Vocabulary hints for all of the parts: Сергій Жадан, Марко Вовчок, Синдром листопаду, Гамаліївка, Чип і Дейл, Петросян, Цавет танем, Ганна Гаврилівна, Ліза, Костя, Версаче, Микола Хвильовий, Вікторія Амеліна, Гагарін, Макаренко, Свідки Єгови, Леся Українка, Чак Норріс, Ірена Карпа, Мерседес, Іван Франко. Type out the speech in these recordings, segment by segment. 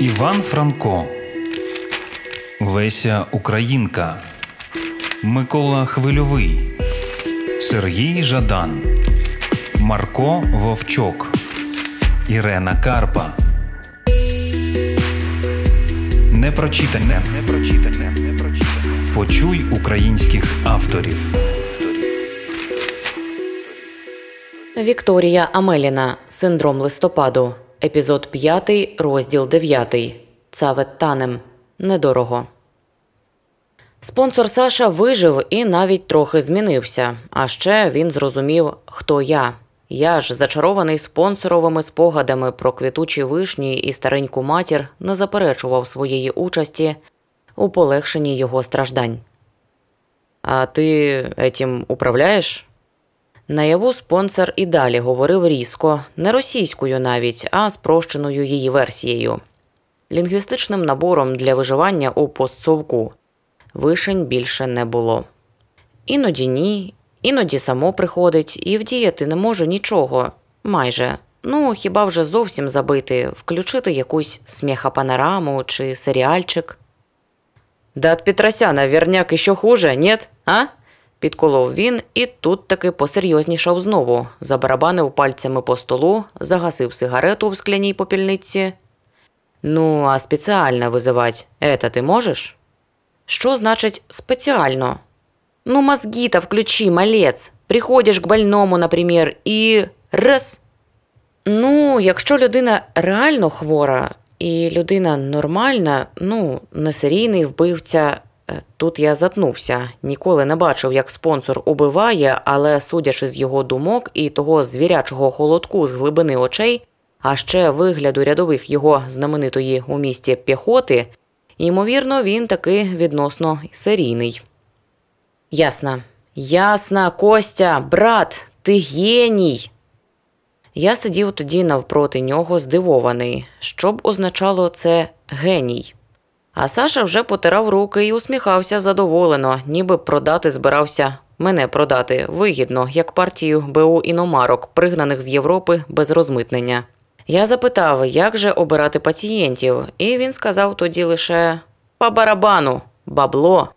Іван Франко, Леся Українка, Микола Хвильовий, Сергій Жадан, Марко Вовчок, Ірена Карпа. Непрочитане. Почуй українських авторів. Вікторія Амеліна. Синдром листопаду. Епізод 5, розділ 9. Цавет танем. Недорого. Спонсор Саша вижив і навіть трохи змінився. А ще він зрозумів, хто я. Я ж, зачарований спонсоровими спогадами про квітучі вишні і стареньку матір, не заперечував своєї участі у полегшенні його страждань. «А ти етім управляєш?» Наяву спонсор і далі говорив різко, не російською навіть, а спрощеною її версією. Лінгвістичним набором для виживання у постсовку. Вишень більше не було. Іноді ні, іноді само приходить, і вдіяти не можу нічого. Майже. Ну, хіба вже зовсім забити, включити якусь сміхопанораму чи серіальчик. «Да от Петросяна вірняк іще хуже, нєт, а?» – підколов він і тут таки посерйознішав знову, забарабанив пальцями по столу, загасив сигарету в скляній попільниці. «Ну, а спеціально визивати, ета ти можеш?» «Що значить спеціально?» «Ну, мозги-то включи, малец! Приходиш к больному, наприклад, і... раз!» «Ну, якщо людина реально хвора, і людина нормальна, ну, не серійний вбивця...» Тут я затнувся. Ніколи не бачив, як спонсор убиває, але, судячи з його думок і того звірячого холодку з глибини очей, а ще вигляду рядових його знаменитої у місті піхоти, ймовірно, він таки відносно серійний. «Ясно. Ясно, Костя, брат, ти геній!» Я сидів тоді навпроти нього здивований, що б означало це «геній». А Саша вже потирав руки і усміхався задоволено, ніби продати збирався мене продати вигідно, як партію БУ іномарок, пригнаних з Європи без розмитнення. Я запитав, як же обирати пацієнтів, і він сказав тоді лише «по барабану, бабло».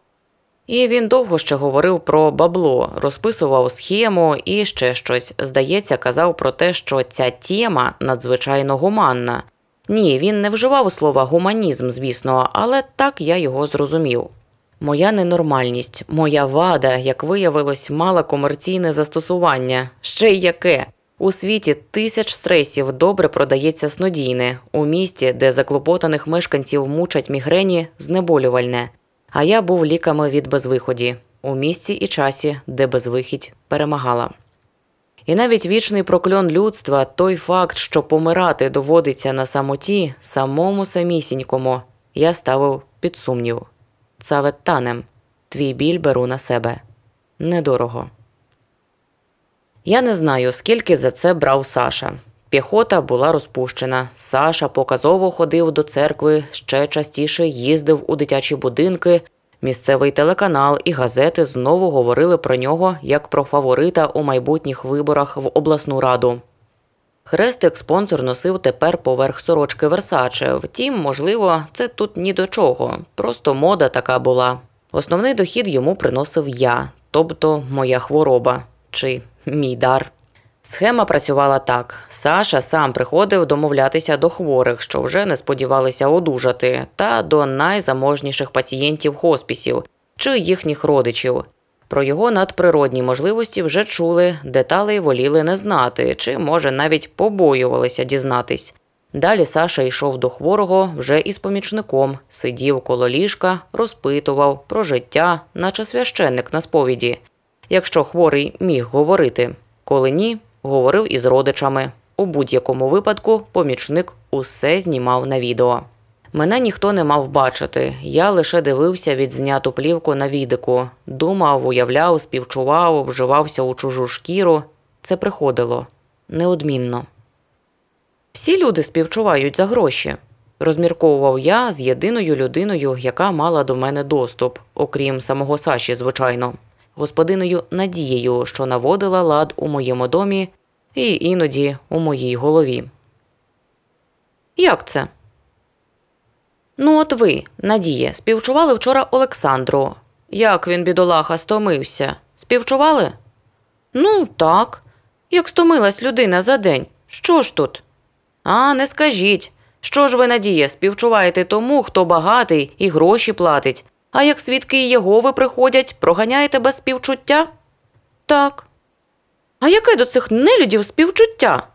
І він довго ще говорив про бабло, розписував схему і ще щось. Здається, казав про те, що ця тема надзвичайно гуманна. Ні, він не вживав слова «гуманізм», звісно, але так я його зрозумів. Моя ненормальність, моя вада, як виявилось, мала комерційне застосування. Ще й яке! У світі тисяч стресів добре продається снодійне. У місті, де заклопотаних мешканців мучать мігрені, знеболювальне. А я був ліками від безвиході. У місці і часі, де безвихідь перемагала. І навіть вічний прокльон людства, той факт, що помирати доводиться на самоті, самому самісінькому, я ставив під сумнів. Цавет танем. Твій біль беру на себе. Недорого. Я не знаю, скільки за це брав Саша. Піхота була розпущена. Саша показово ходив до церкви, ще частіше їздив у дитячі будинки. Місцевий телеканал і газети знову говорили про нього як про фаворита у майбутніх виборах в обласну раду. Хрестик спонсор носив тепер поверх сорочки Версаче. Втім, можливо, це тут ні до чого. Просто мода така була. Основний дохід йому приносив я, тобто моя хвороба. Чи мій дар. Схема працювала так. Саша сам приходив домовлятися до хворих, що вже не сподівалися одужати, та до найзаможніших пацієнтів хоспісів чи їхніх родичів. Про його надприродні можливості вже чули, деталей воліли не знати, чи, може, навіть побоювалися дізнатись. Далі Саша йшов до хворого вже із помічником, сидів коло ліжка, розпитував про життя, наче священник на сповіді, якщо хворий міг говорити. Коли ні, говорив із родичами. У будь-якому випадку помічник усе знімав на відео. Мене ніхто не мав бачити. Я лише дивився відзняту плівку на відику. Думав, уявляв, співчував, вживався у чужу шкіру. Це приходило. Неодмінно. «Всі люди співчувають за гроші», – розмірковував я з єдиною людиною, яка мала до мене доступ. Окрім самого Саші, звичайно. Господинею Надією, що наводила лад у моєму домі і іноді у моїй голові. «Як це?» Ну от ви, Надія, співчували вчора Олександру. Як він, бідолаха, стомився. Співчували? Ну, так. Як стомилась людина за день. Що ж тут? А, не скажіть. Що ж ви, Надія, співчуваєте тому, хто багатий і гроші платить, а як свідки Єгови приходять, проганяєте без співчуття? Так. А яке до цих нелюдів співчуття?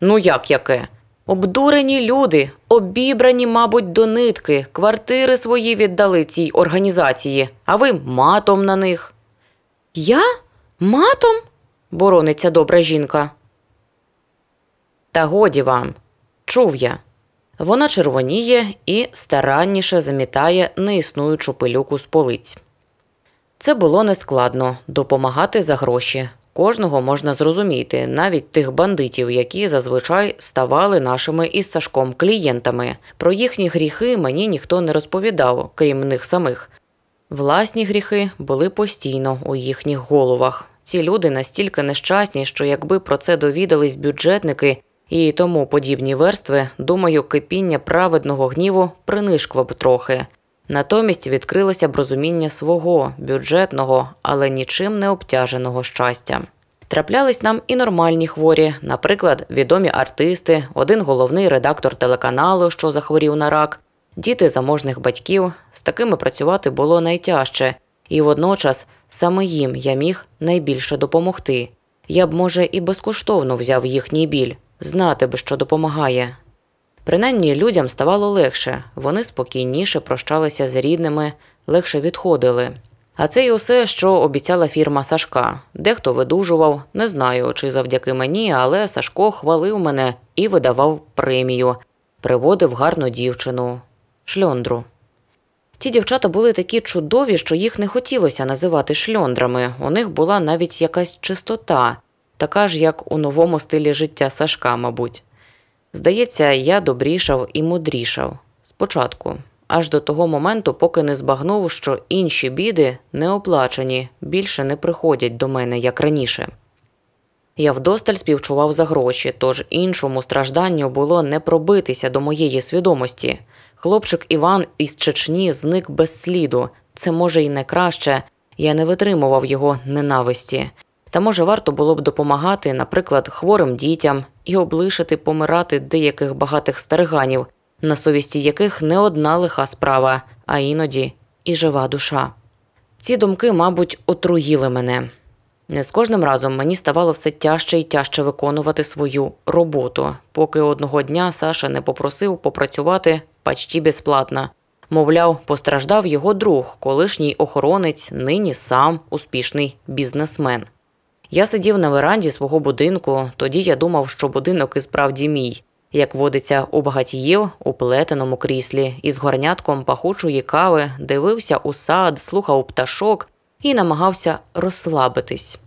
Ну як яке? Обдурені люди, обібрані, мабуть, до нитки, квартири свої віддали цій організації, а ви матом на них. Я? Матом? Борониться добра жінка. Та годі вам. Чув я. Вона червоніє і старанніше замітає неіснуючу пилюку з полиць. Це було нескладно – допомагати за гроші. Кожного можна зрозуміти, навіть тих бандитів, які зазвичай ставали нашими із Сашком клієнтами. Про їхні гріхи мені ніхто не розповідав, крім них самих. Власні гріхи були постійно у їхніх головах. Ці люди настільки нещасні, що якби про це довідались бюджетники – і тому подібні верстви, думаю, кипіння праведного гніву принишкло б трохи. Натомість відкрилося б розуміння свого, бюджетного, але нічим не обтяженого щастя. Траплялись нам і нормальні хворі, наприклад, відомі артисти, один головний редактор телеканалу, що захворів на рак, діти заможних батьків. З такими працювати було найтяжче, і водночас саме їм я міг найбільше допомогти. Я б, може, і безкоштовно взяв їхній біль. Знати би, що допомагає. Принаймні людям ставало легше, вони спокійніше прощалися з рідними, легше відходили. А це й усе, що обіцяла фірма Сашка. Дехто видужував, не знаю, чи завдяки мені, але Сашко хвалив мене і видавав премію. Приводив гарну дівчину. Шльондру. Ті дівчата були такі чудові, що їх не хотілося називати шльондрами. У них була навіть якась чистота. Така ж, як у новому стилі життя Сашка, мабуть. Здається, я добрішав і мудрішав. Спочатку. Аж до того моменту, поки не збагнув, що інші біди, неоплачені, більше не приходять до мене, як раніше. Я вдосталь співчував за гроші, тож іншому стражданню було не пробитися до моєї свідомості. Хлопчик Іван із Чечні зник без сліду. Це, може, й не краще. Я не витримував його ненависті. Та, може, варто було б допомагати, наприклад, хворим дітям і облишити помирати деяких багатих стариганів, на совісті яких не одна лиха справа, а іноді і жива душа. Ці думки, мабуть, отруїли мене. Не з кожним разом мені ставало все тяжче і тяжче виконувати свою роботу, поки одного дня Саша не попросив попрацювати почти безплатно. Мовляв, постраждав його друг, колишній охоронець, нині сам успішний бізнесмен. Я сидів на веранді свого будинку, тоді я думав, що будинок і справді мій, як водиться у багатіїв у плетеному кріслі, із горнятком пахучої кави, дивився у сад, слухав пташок і намагався розслабитись.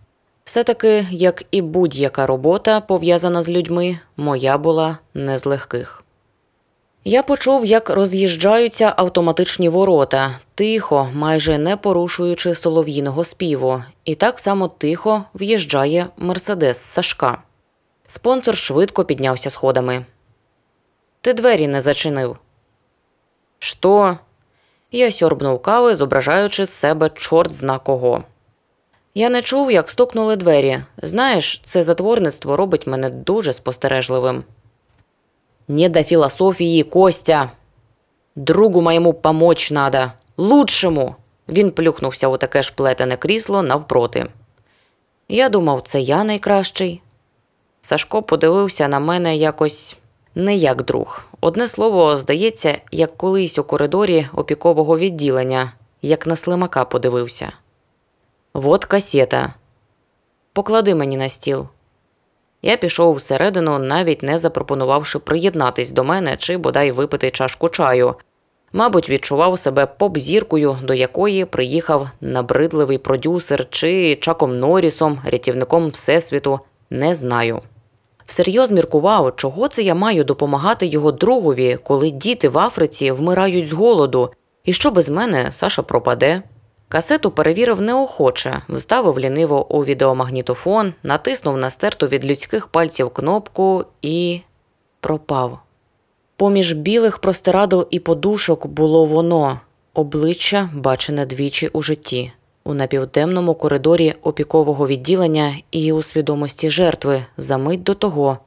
Все-таки, як і будь-яка робота, пов'язана з людьми, моя була не з легких. Я почув, як роз'їжджаються автоматичні ворота, тихо, майже не порушуючи солов'їного співу. І так само тихо в'їжджає «Мерседес» Сашка. Спонсор швидко піднявся сходами. «Ти двері не зачинив». «Що?» Я сьорбнув кави, зображаючи з себе чорт зна кого. Я не чув, як стукнули двері. Знаєш, це затворництво робить мене дуже спостережливим. «Не до философии, Костя! Другу моему помочь надо! Лучшему!» Він плюхнувся у таке ж плетене крісло навпроти. Я думав, це я найкращий. Сашко подивився на мене якось не як друг. Одне слово, здається, як колись у коридорі опікового відділення, як на слимака подивився. «Вот касета. Поклади мені на стіл». Я пішов всередину, навіть не запропонувавши приєднатись до мене чи, бодай, випити чашку чаю. Мабуть, відчував себе поп-зіркою, до якої приїхав набридливий продюсер чи Чаком Норрісом, рятівником Всесвіту, не знаю. Всерйоз міркував, чого це я маю допомагати його другові, коли діти в Африці вмирають з голоду, і що без мене Саша пропаде. Касету перевірив неохоче, вставив ліниво у відеомагнітофон, натиснув на стерту від людських пальців кнопку і... пропав. Поміж білих простирадл і подушок було воно – обличчя, бачене двічі у житті. У напівтемному коридорі опікового відділення і у свідомості жертви за мить до того,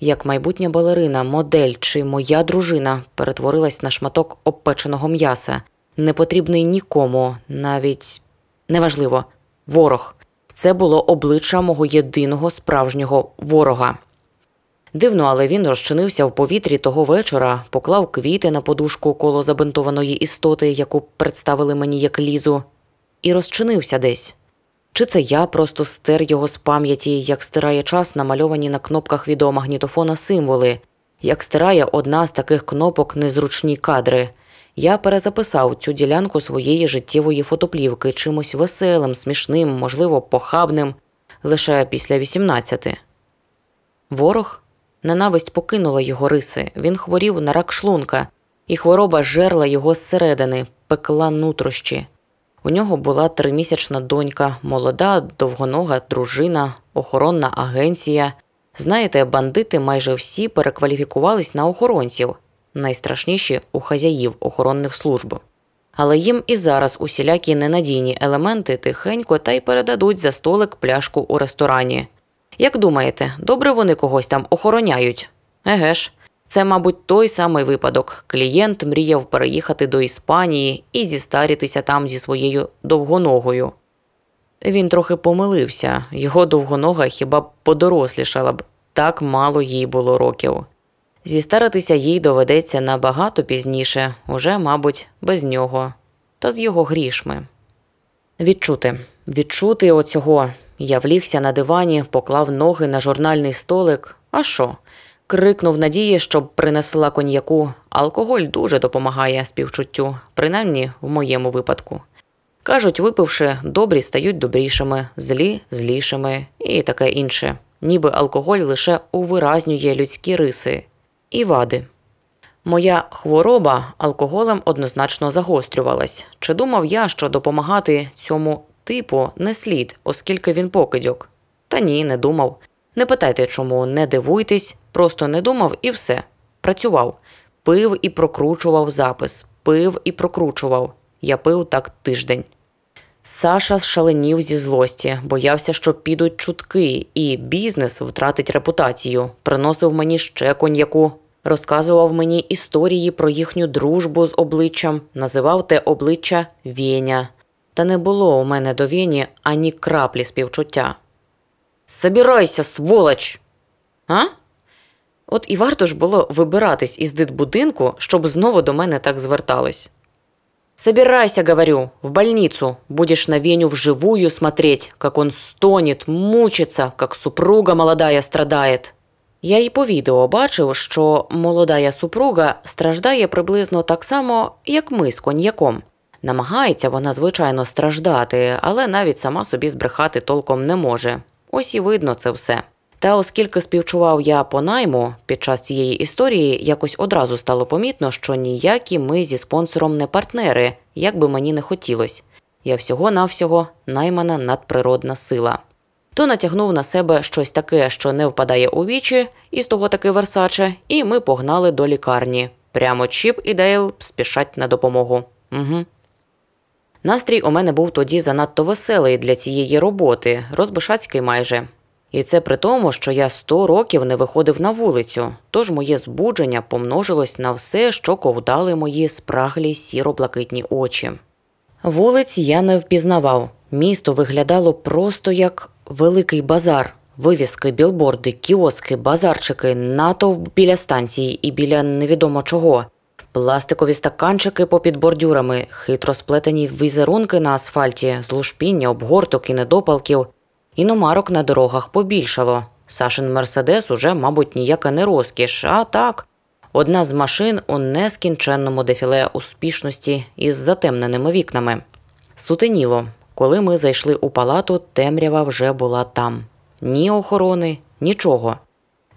як майбутня балерина, модель чи моя дружина перетворилась на шматок обпеченого м'яса, непотрібний нікому, навіть, неважливо, ворог. Це було обличчя мого єдиного справжнього ворога. Дивно, але він розчинився в повітрі того вечора, поклав квіти на подушку коло забинтованої істоти, яку представили мені як Лізу, і розчинився десь. Чи це я просто стер його з пам'яті, як стирає час намальовані на кнопках відеомагнітофона символи, як стирає одна з таких кнопок незручні кадри. Я перезаписав цю ділянку своєї життєвої фотоплівки чимось веселим, смішним, можливо, похабним, лише після 18. Ворог? Ненависть покинула його риси, він хворів на рак шлунка, і хвороба жерла його зсередини, пекла нутрощі. У нього була 3-місячна донька, молода, довгонога дружина, охоронна агенція. Знаєте, бандити майже всі перекваліфікувались на охоронців, найстрашніші – у хазяїв охоронних служб. Але їм і зараз усілякі ненадійні елементи тихенько та й передадуть за столик пляшку у ресторані. Як думаєте, добре вони когось там охороняють? Еге ж, це, мабуть, той самий випадок. Клієнт мріяв переїхати до Іспанії і зістарітися там зі своєю довгоногою. Він трохи помилився. Його довгонога хіба б подорослішала б. Так мало їй було років. Зістаритися їй доведеться набагато пізніше, уже, мабуть, без нього. Та з його грішми. Відчути оцього... Я влігся на дивані, поклав ноги на журнальний столик. А що? Крикнув Надії, щоб принесла коньяку. Алкоголь дуже допомагає співчуттю, принаймні в моєму випадку. Кажуть, випивши, добрі стають добрішими, злі – злішими і таке інше. Ніби алкоголь лише увиразнює людські риси і вади. Моя хвороба алкоголем однозначно загострювалась. Чи думав я, що допомагати цьому типу не слід, оскільки він покидьок? Та ні, не думав. Не питайте чому, не дивуйтесь, просто не думав і все. Працював. Пив і прокручував запис. Пив і прокручував. Я пив так тиждень. Саша шаленів зі злості, боявся, що підуть чутки, і бізнес втратить репутацію. Приносив мені ще коньяку. Розказував мені історії про їхню дружбу з обличчям. Називав те обличчя Вєня. Та не було у мене до Вєні ані краплі співчуття. «Собирайся, сволоч!» «А?» От і варто ж було вибиратись із дитбудинку, щоб знову до мене так звертались. «Собирайся, говорю, в больницу. Будешь на Веню вживую смотреть, как он стонет, мучится, как супруга молодая страдает». Я і по відео бачив, що молодая супруга страждає приблизно так само, як ми з коньяком. Намагається вона, звичайно, страждати, але навіть сама собі збрехати толком не може. Ось і видно це все. Та оскільки співчував я по найму, під час цієї історії якось одразу стало помітно, що ніякі ми зі спонсором не партнери, як би мені не хотілось. Я всього-навсього наймана надприродна сила. То натягнув на себе щось таке, що не впадає у вічі, із того таки Версаче, і ми погнали до лікарні. Прямо Чіп і Дейл спішать на допомогу. Настрій у мене був тоді занадто веселий для цієї роботи, розбишацький майже. І це при тому, що я 100 років не виходив на вулицю, тож моє збудження помножилось на все, що ковдали мої спраглі сіро-блакитні очі. Вулиць я не впізнавав. Місто виглядало просто як великий базар. Вивіски, білборди, кіоски, базарчики, натовп біля станції і біля невідомо чого. Пластикові стаканчики попід бордюрами, хитро сплетені візерунки на асфальті, злушпіння, обгорток і недопалків. Іномарок на дорогах побільшало. Сашин «Мерседес» уже, мабуть, ніяка не розкіш, а так. Одна з машин у нескінченному дефіле успішності із затемненими вікнами. Сутеніло. Коли ми зайшли у палату, темрява вже була там. Ні охорони, нічого.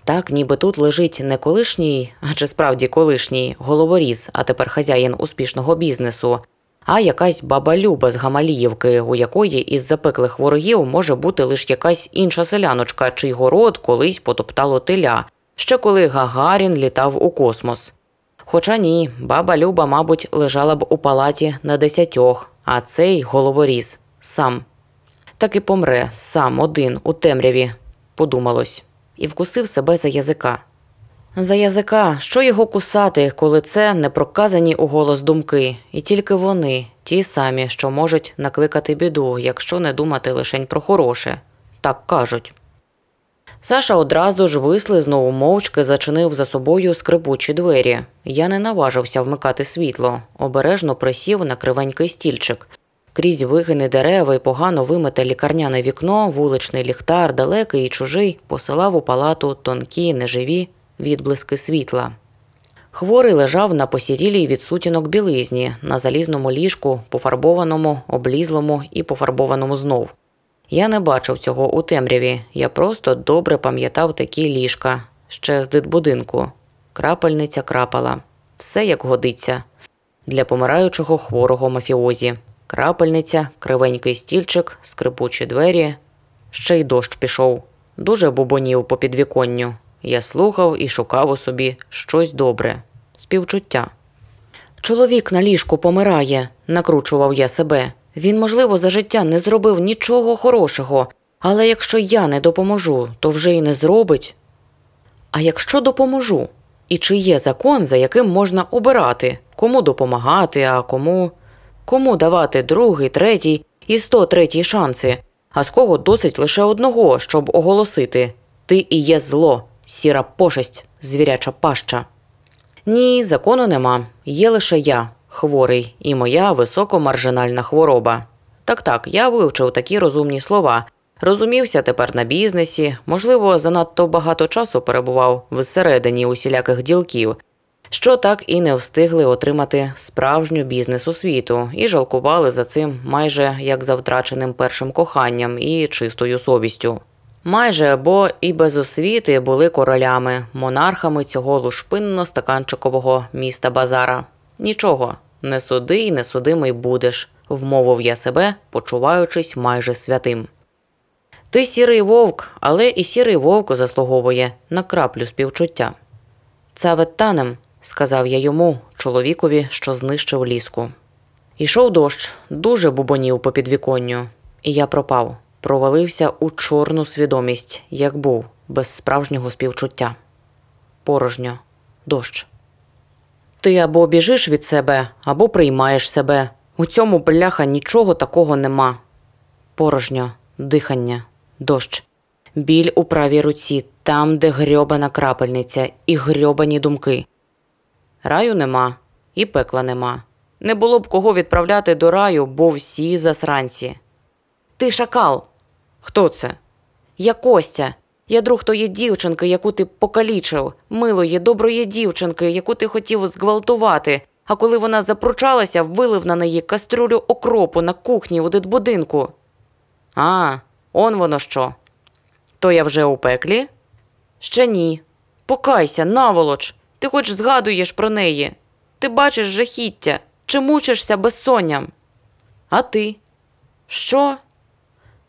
Так, ніби тут лежить не колишній, а чи справді колишній, головоріз, а тепер хазяїн успішного бізнесу, а якась баба Люба з Гамаліївки, у якої із запеклих ворогів може бути лише якась інша селяночка, чий город колись потоптало теля, ще коли Гагарін літав у космос. Хоча ні, баба Люба, мабуть, лежала б у палаті на 10, а цей головоріз сам. Так і помре, сам, один, у темряві, подумалось. І вкусив себе за язика. За язика, що його кусати, коли це не проказані у голос думки. І тільки вони, ті самі, що можуть накликати біду, якщо не думати лишень про хороше. Так кажуть. Саша одразу ж вислизнув, мовчки зачинив за собою скрипучі двері. Я не наважився вмикати світло. Обережно присів на кривенький стільчик. Крізь вигини дерева і погано вимите лікарняне вікно, вуличний ліхтар, далекий і чужий, посилав у палату тонкі, неживі відблиски світла. Хворий лежав на посірілій від сутінок білизні, на залізному ліжку, пофарбованому, облізлому і пофарбованому знов. Я не бачив цього у темряві, я просто добре пам'ятав такі ліжка. Ще з дитбудинку. Крапельниця крапала. Все як годиться. Для помираючого хворого мафіозі. Крапельниця, кривенький стільчик, скрипучі двері. Ще й дощ пішов. Дуже бубонів по підвіконню. Я слухав і шукав у собі щось добре. Співчуття. «Чоловік на ліжку помирає», – накручував я себе. «Він, можливо, за життя не зробив нічого хорошого, але якщо я не допоможу, то вже й не зробить». «А якщо допоможу? І чи є закон, за яким можна обирати? Кому допомагати, а кому… Кому давати другий, третій і 103-й шанси? А з кого досить лише одного, щоб оголосити? Ти і є зло, сіра пошесть, звіряча паща». Ні, закону нема. Є лише я, хворий, і моя високомаржинальна хвороба. Так-так, я вивчив такі розумні слова. Розумівся тепер на бізнесі, можливо, занадто багато часу перебував всередині усіляких ділків, що так і не встигли отримати справжню бізнес-освіту і жалкували за цим майже як за втраченим першим коханням і чистою совістю. Майже, бо і без освіти були королями, монархами цього лушпинно-стаканчикового міста-базара. «Нічого, не суди і не судимий будеш», – вмовив я себе, почуваючись майже святим. «Ти сірий вовк, але і сірий вовк заслуговує на краплю співчуття». «Цавет танем», – сказав я йому, чоловікові, що знищив ліску. Ішов дощ, дуже бубонів по підвіконню, і я пропав. Провалився у чорну свідомість, як був, без справжнього співчуття. Порожньо. Дощ. Ти або біжиш від себе, або приймаєш себе. У цьому, бляха, нічого такого нема. Порожньо. Дихання. Дощ. Біль у правій руці, там, де грьобана крапельниця і грьобані думки. Раю нема. І пекла нема. Не було б кого відправляти до раю, бо всі засранці. «Ти шакал!» «Хто це?» «Я Костя. Я друг тої дівчинки, яку ти покалічив. Милої, доброї дівчинки, яку ти хотів зґвалтувати. А коли вона запручалася, вилив на неї кастрюлю окропу на кухні у дитбудинку». «А, он воно що. То я вже у пеклі?» «Ще ні. Покайся, наволоч. Ти хоч згадуєш про неї. Ти бачиш жахіття. Чи мучишся безсонням?» «А ти?» «Що?»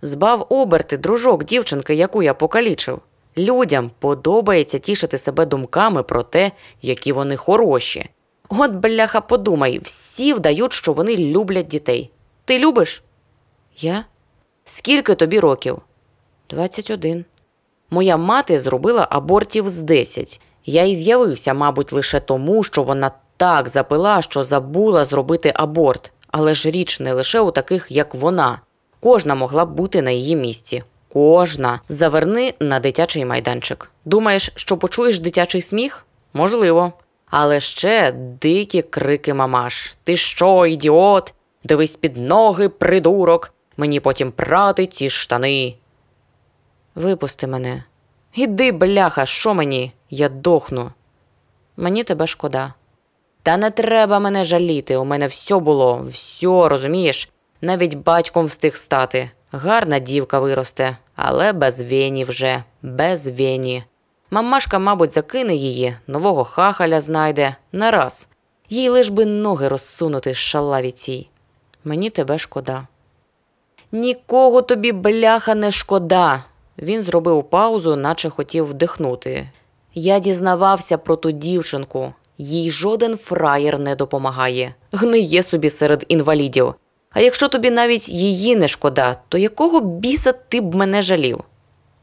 «Збав оберти, дружок дівчинки, яку я покалічив. Людям подобається тішити себе думками про те, які вони хороші. От, бляха, подумай, всі вдають, що вони люблять дітей. Ти любиш?» «Я?» «Скільки тобі років?» «21». «Моя мати зробила абортів з 10. Я і з'явився, мабуть, лише тому, що вона так запила, що забула зробити аборт. Але ж річ не лише у таких, як вона. Кожна могла б бути на її місці. Кожна. Заверни на дитячий майданчик. Думаєш, що почуєш дитячий сміх? Можливо. Але ще дикі крики мамаш. Ти що, ідіот? Дивись під ноги, придурок. Мені потім прати ці штани. Випусти мене. Іди, бляха, що мені? Я дохну. Мені тебе шкода. Та не треба мене жаліти. У мене все було. Все, розумієш? Навіть батьком встиг стати. Гарна дівка виросте, але без вені вже. Без вені. Мамашка, мабуть, закине її, нового хахаля знайде. На раз. Їй лиш би ноги розсунути шалаві цій. Мені тебе шкода. Нікого тобі, бляха, не шкода. Він зробив паузу, наче хотів вдихнути. Я дізнавався про ту дівчинку. їй жоден фраєр не допомагає. Гниє собі серед інвалідів. А якщо тобі навіть її не шкода, то якого біса ти б мене жалів?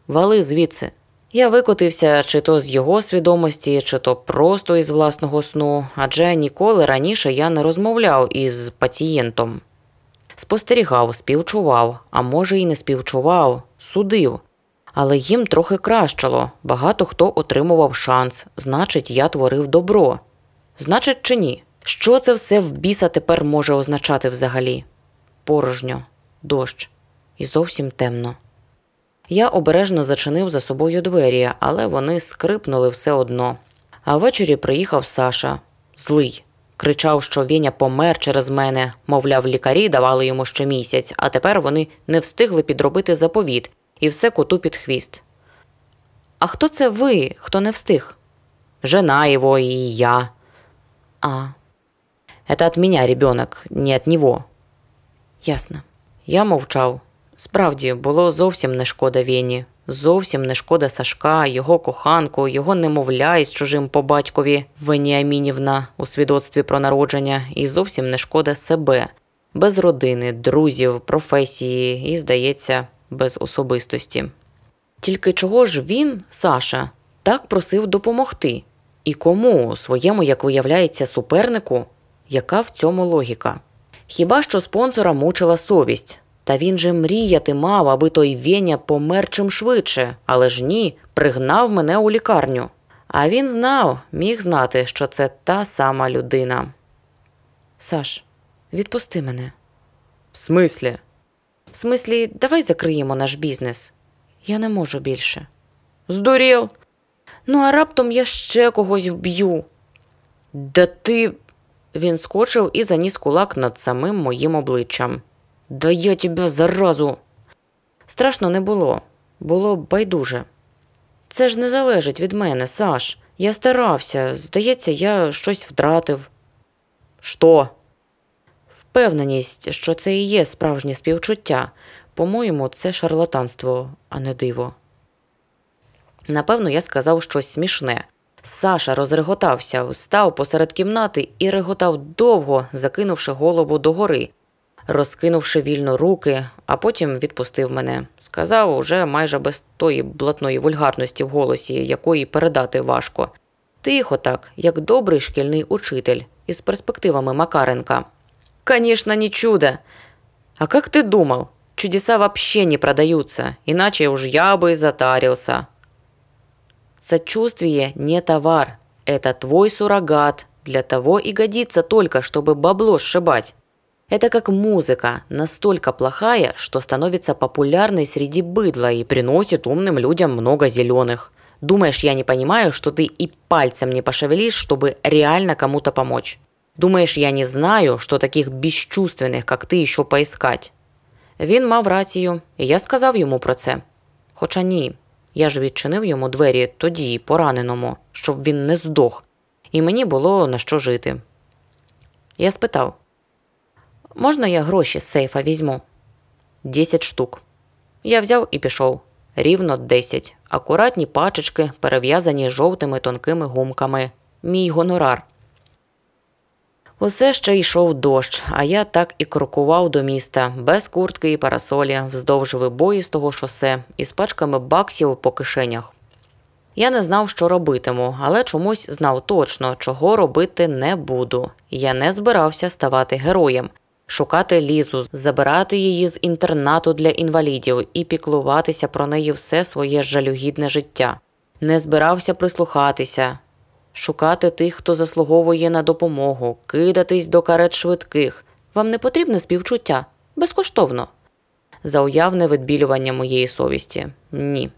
Вали звідси. Я викотився чи то з його свідомості, чи то просто із власного сну, адже ніколи раніше я не розмовляв із пацієнтом. Спостерігав, співчував, а може і не співчував, судив. Але їм трохи кращало, багато хто отримував шанс, значить я творив добро. Значить чи ні? Що це все в біса тепер може означати взагалі? Порожньо, дощ і зовсім темно. Я обережно зачинив за собою двері, але вони скрипнули все одно. А ввечері приїхав Саша. Злий. Кричав, що Веня помер через мене. Мовляв, лікарі давали йому ще місяць, а тепер вони не встигли підробити заповіт. І все коту під хвіст. А хто це ви, хто не встиг? Жена його і я. А. Это от меня ребенок, не от него. Ясно. Я мовчав. Справді, було зовсім не шкода Вені, зовсім не шкода Сашка, його коханку, його немовля із чужим по батькові Веніамінівна у свідоцтві про народження і зовсім не шкода себе. Без родини, друзів, професії і, здається, без особистості. Тільки чого ж він, Саша, так просив допомогти? І кому? Своєму, як виявляється, супернику? Яка в цьому логіка? Хіба що спонсора мучила совість. Та він же мріяти мав, аби той Веня помер чим швидше. Але ж ні, пригнав мене у лікарню. А він знав, міг знати, що це та сама людина. Саш, відпусти мене. В смислі? В смислі, давай закриємо наш бізнес. Я не можу більше. Здурів? Ну, а раптом я ще когось вб'ю. Да ти... Він скочив і заніс кулак над самим моїм обличчям. Да я тебе заразу! Страшно не було. Було байдуже. Це ж не залежить від мене, Саш. Я старався. Здається, я щось втратив. Що? Впевненість, що це і є справжнє співчуття. По-моєму, це шарлатанство, а не диво. Напевно, я сказав щось смішне. Саша розреготався, встав посеред кімнати і реготав довго, закинувши голову догори, розкинувши вільно руки, а потім відпустив мене. Сказав уже майже без тої блатної вульгарності в голосі, якої передати важко. Тихо так, як добрий шкільний учитель із перспективами Макаренка. «Конечно, не чудо! А как ты думал? Чудеса вообще не продаются, иначе уж я бы затарился». Сочувствие не товар. Это твой суррогат. Для того и годится только, чтобы бабло сшибать. Это как музыка, настолько плохая, что становится популярной среди быдла и приносит умным людям много зеленых. Думаешь, я не понимаю, что ты и пальцем не пошевелишь, чтобы реально кому-то помочь? Думаєш, я не знаю, що таких безчувственних, як ти, ще поискать? Він мав рацію, і я сказав йому про це. Хоча ні, я ж відчинив йому двері тоді, пораненому, щоб він не здох, і мені було на що жити. Я спитав, можна я гроші з сейфа візьму? 10 штук. Я взяв і пішов. Рівно 10. Акуратні пачечки, перев'язані жовтими тонкими гумками. Мій гонорар. Усе ще йшов дощ, а я так і крокував до міста, без куртки і парасолі, вздовж вибоїстого шосе, із пачками баксів по кишенях. Я не знав, що робитиму, але чомусь знав точно, чого робити не буду. Я не збирався ставати героєм, шукати Лізу, забирати її з інтернату для інвалідів і піклуватися про неї все своє жалюгідне життя. Не збирався прислухатися. Шукати тих, хто заслуговує на допомогу, кидатись до карет швидких. Вам не потрібне співчуття? Безкоштовно. За уявне відбілювання моєї совісті. Ні.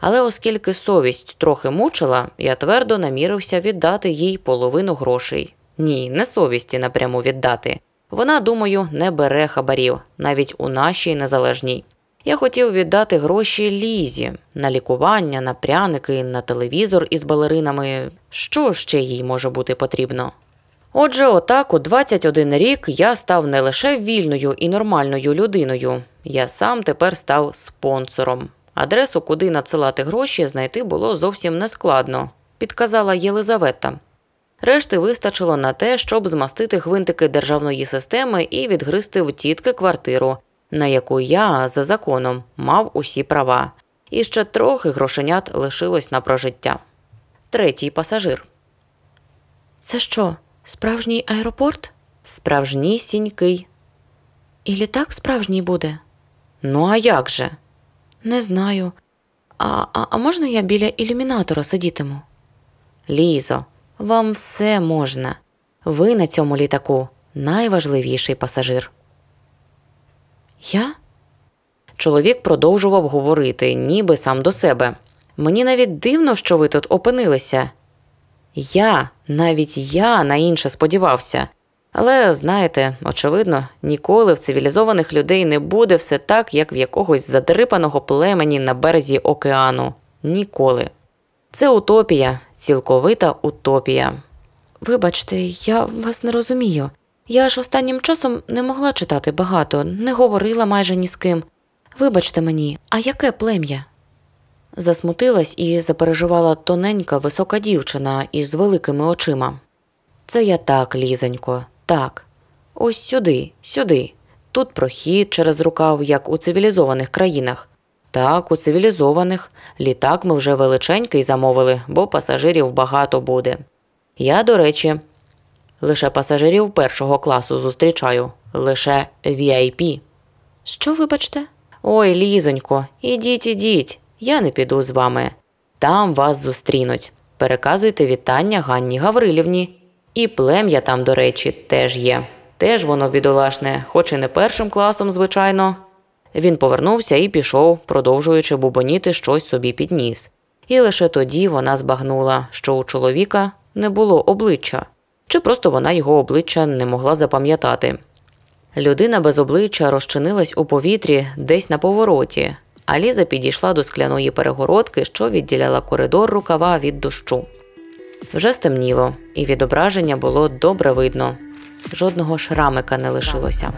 Але оскільки совість трохи мучила, я твердо намірився віддати їй половину грошей. Ні, не совісті напряму віддати. Вона, думаю, не бере хабарів, навіть у нашій незалежній. Я хотів віддати гроші Лізі на лікування, на пряники, на телевізор із балеринами. Що ще їй може бути потрібно? Отже, отак у 21 рік я став не лише вільною і нормальною людиною. Я сам тепер став спонсором. Адресу, куди надсилати гроші, знайти було зовсім нескладно, підказала Єлизавета. Решти вистачило на те, щоб змастити гвинтики державної системи і відгризти в тітки квартиру, на яку я, за законом, мав усі права. І ще трохи грошенят лишилось на прожиття. Третій пасажир. Це що, справжній аеропорт? Справжнісінький. І літак справжній буде? Ну а як же? Не знаю. А можна я біля ілюмінатора сидітиму? Лізо, вам все можна. Ви на цьому літаку найважливіший пасажир. Я? Чоловік продовжував говорити, ніби сам до себе. Мені навіть дивно, що ви тут опинилися. Навіть я на інше сподівався. Але, знаєте, очевидно, ніколи в цивілізованих людей не буде все так, як в якогось задрипаного племені на березі океану. Ніколи. Це утопія. Цілковита утопія. Вибачте, я вас не розумію. Я ж останнім часом не могла читати багато, не говорила майже ні з ким. Вибачте мені, а яке плем'я? Засмутилась і запереживала тоненька висока дівчина із великими очима. Це я так, Лізонько, так. Ось сюди. Тут прохід через рукав, як у цивілізованих країнах. Так, у цивілізованих. Літак ми вже величенький замовили, бо пасажирів багато буде. Я, до речі, лише пасажирів першого класу зустрічаю. Лише VIP. Що, вибачте? Ой, Лізонько, ідіть. Я не піду з вами. Там вас зустрінуть. Переказуйте вітання Ганні Гаврилівні. І плем'я там, до речі, теж є. Теж воно бідолашне, хоч і не першим класом, звичайно. Він повернувся і пішов, продовжуючи бубоніти щось собі під ніс. І лише тоді вона збагнула, що у чоловіка не було обличчя. Чи просто вона його обличчя не могла запам'ятати. Людина без обличчя розчинилась у повітрі десь на повороті, а Ліза підійшла до скляної перегородки, що відділяла коридор рукава від дощу. Вже стемніло, і відображення було добре видно. Жодного шрамика не лишилося.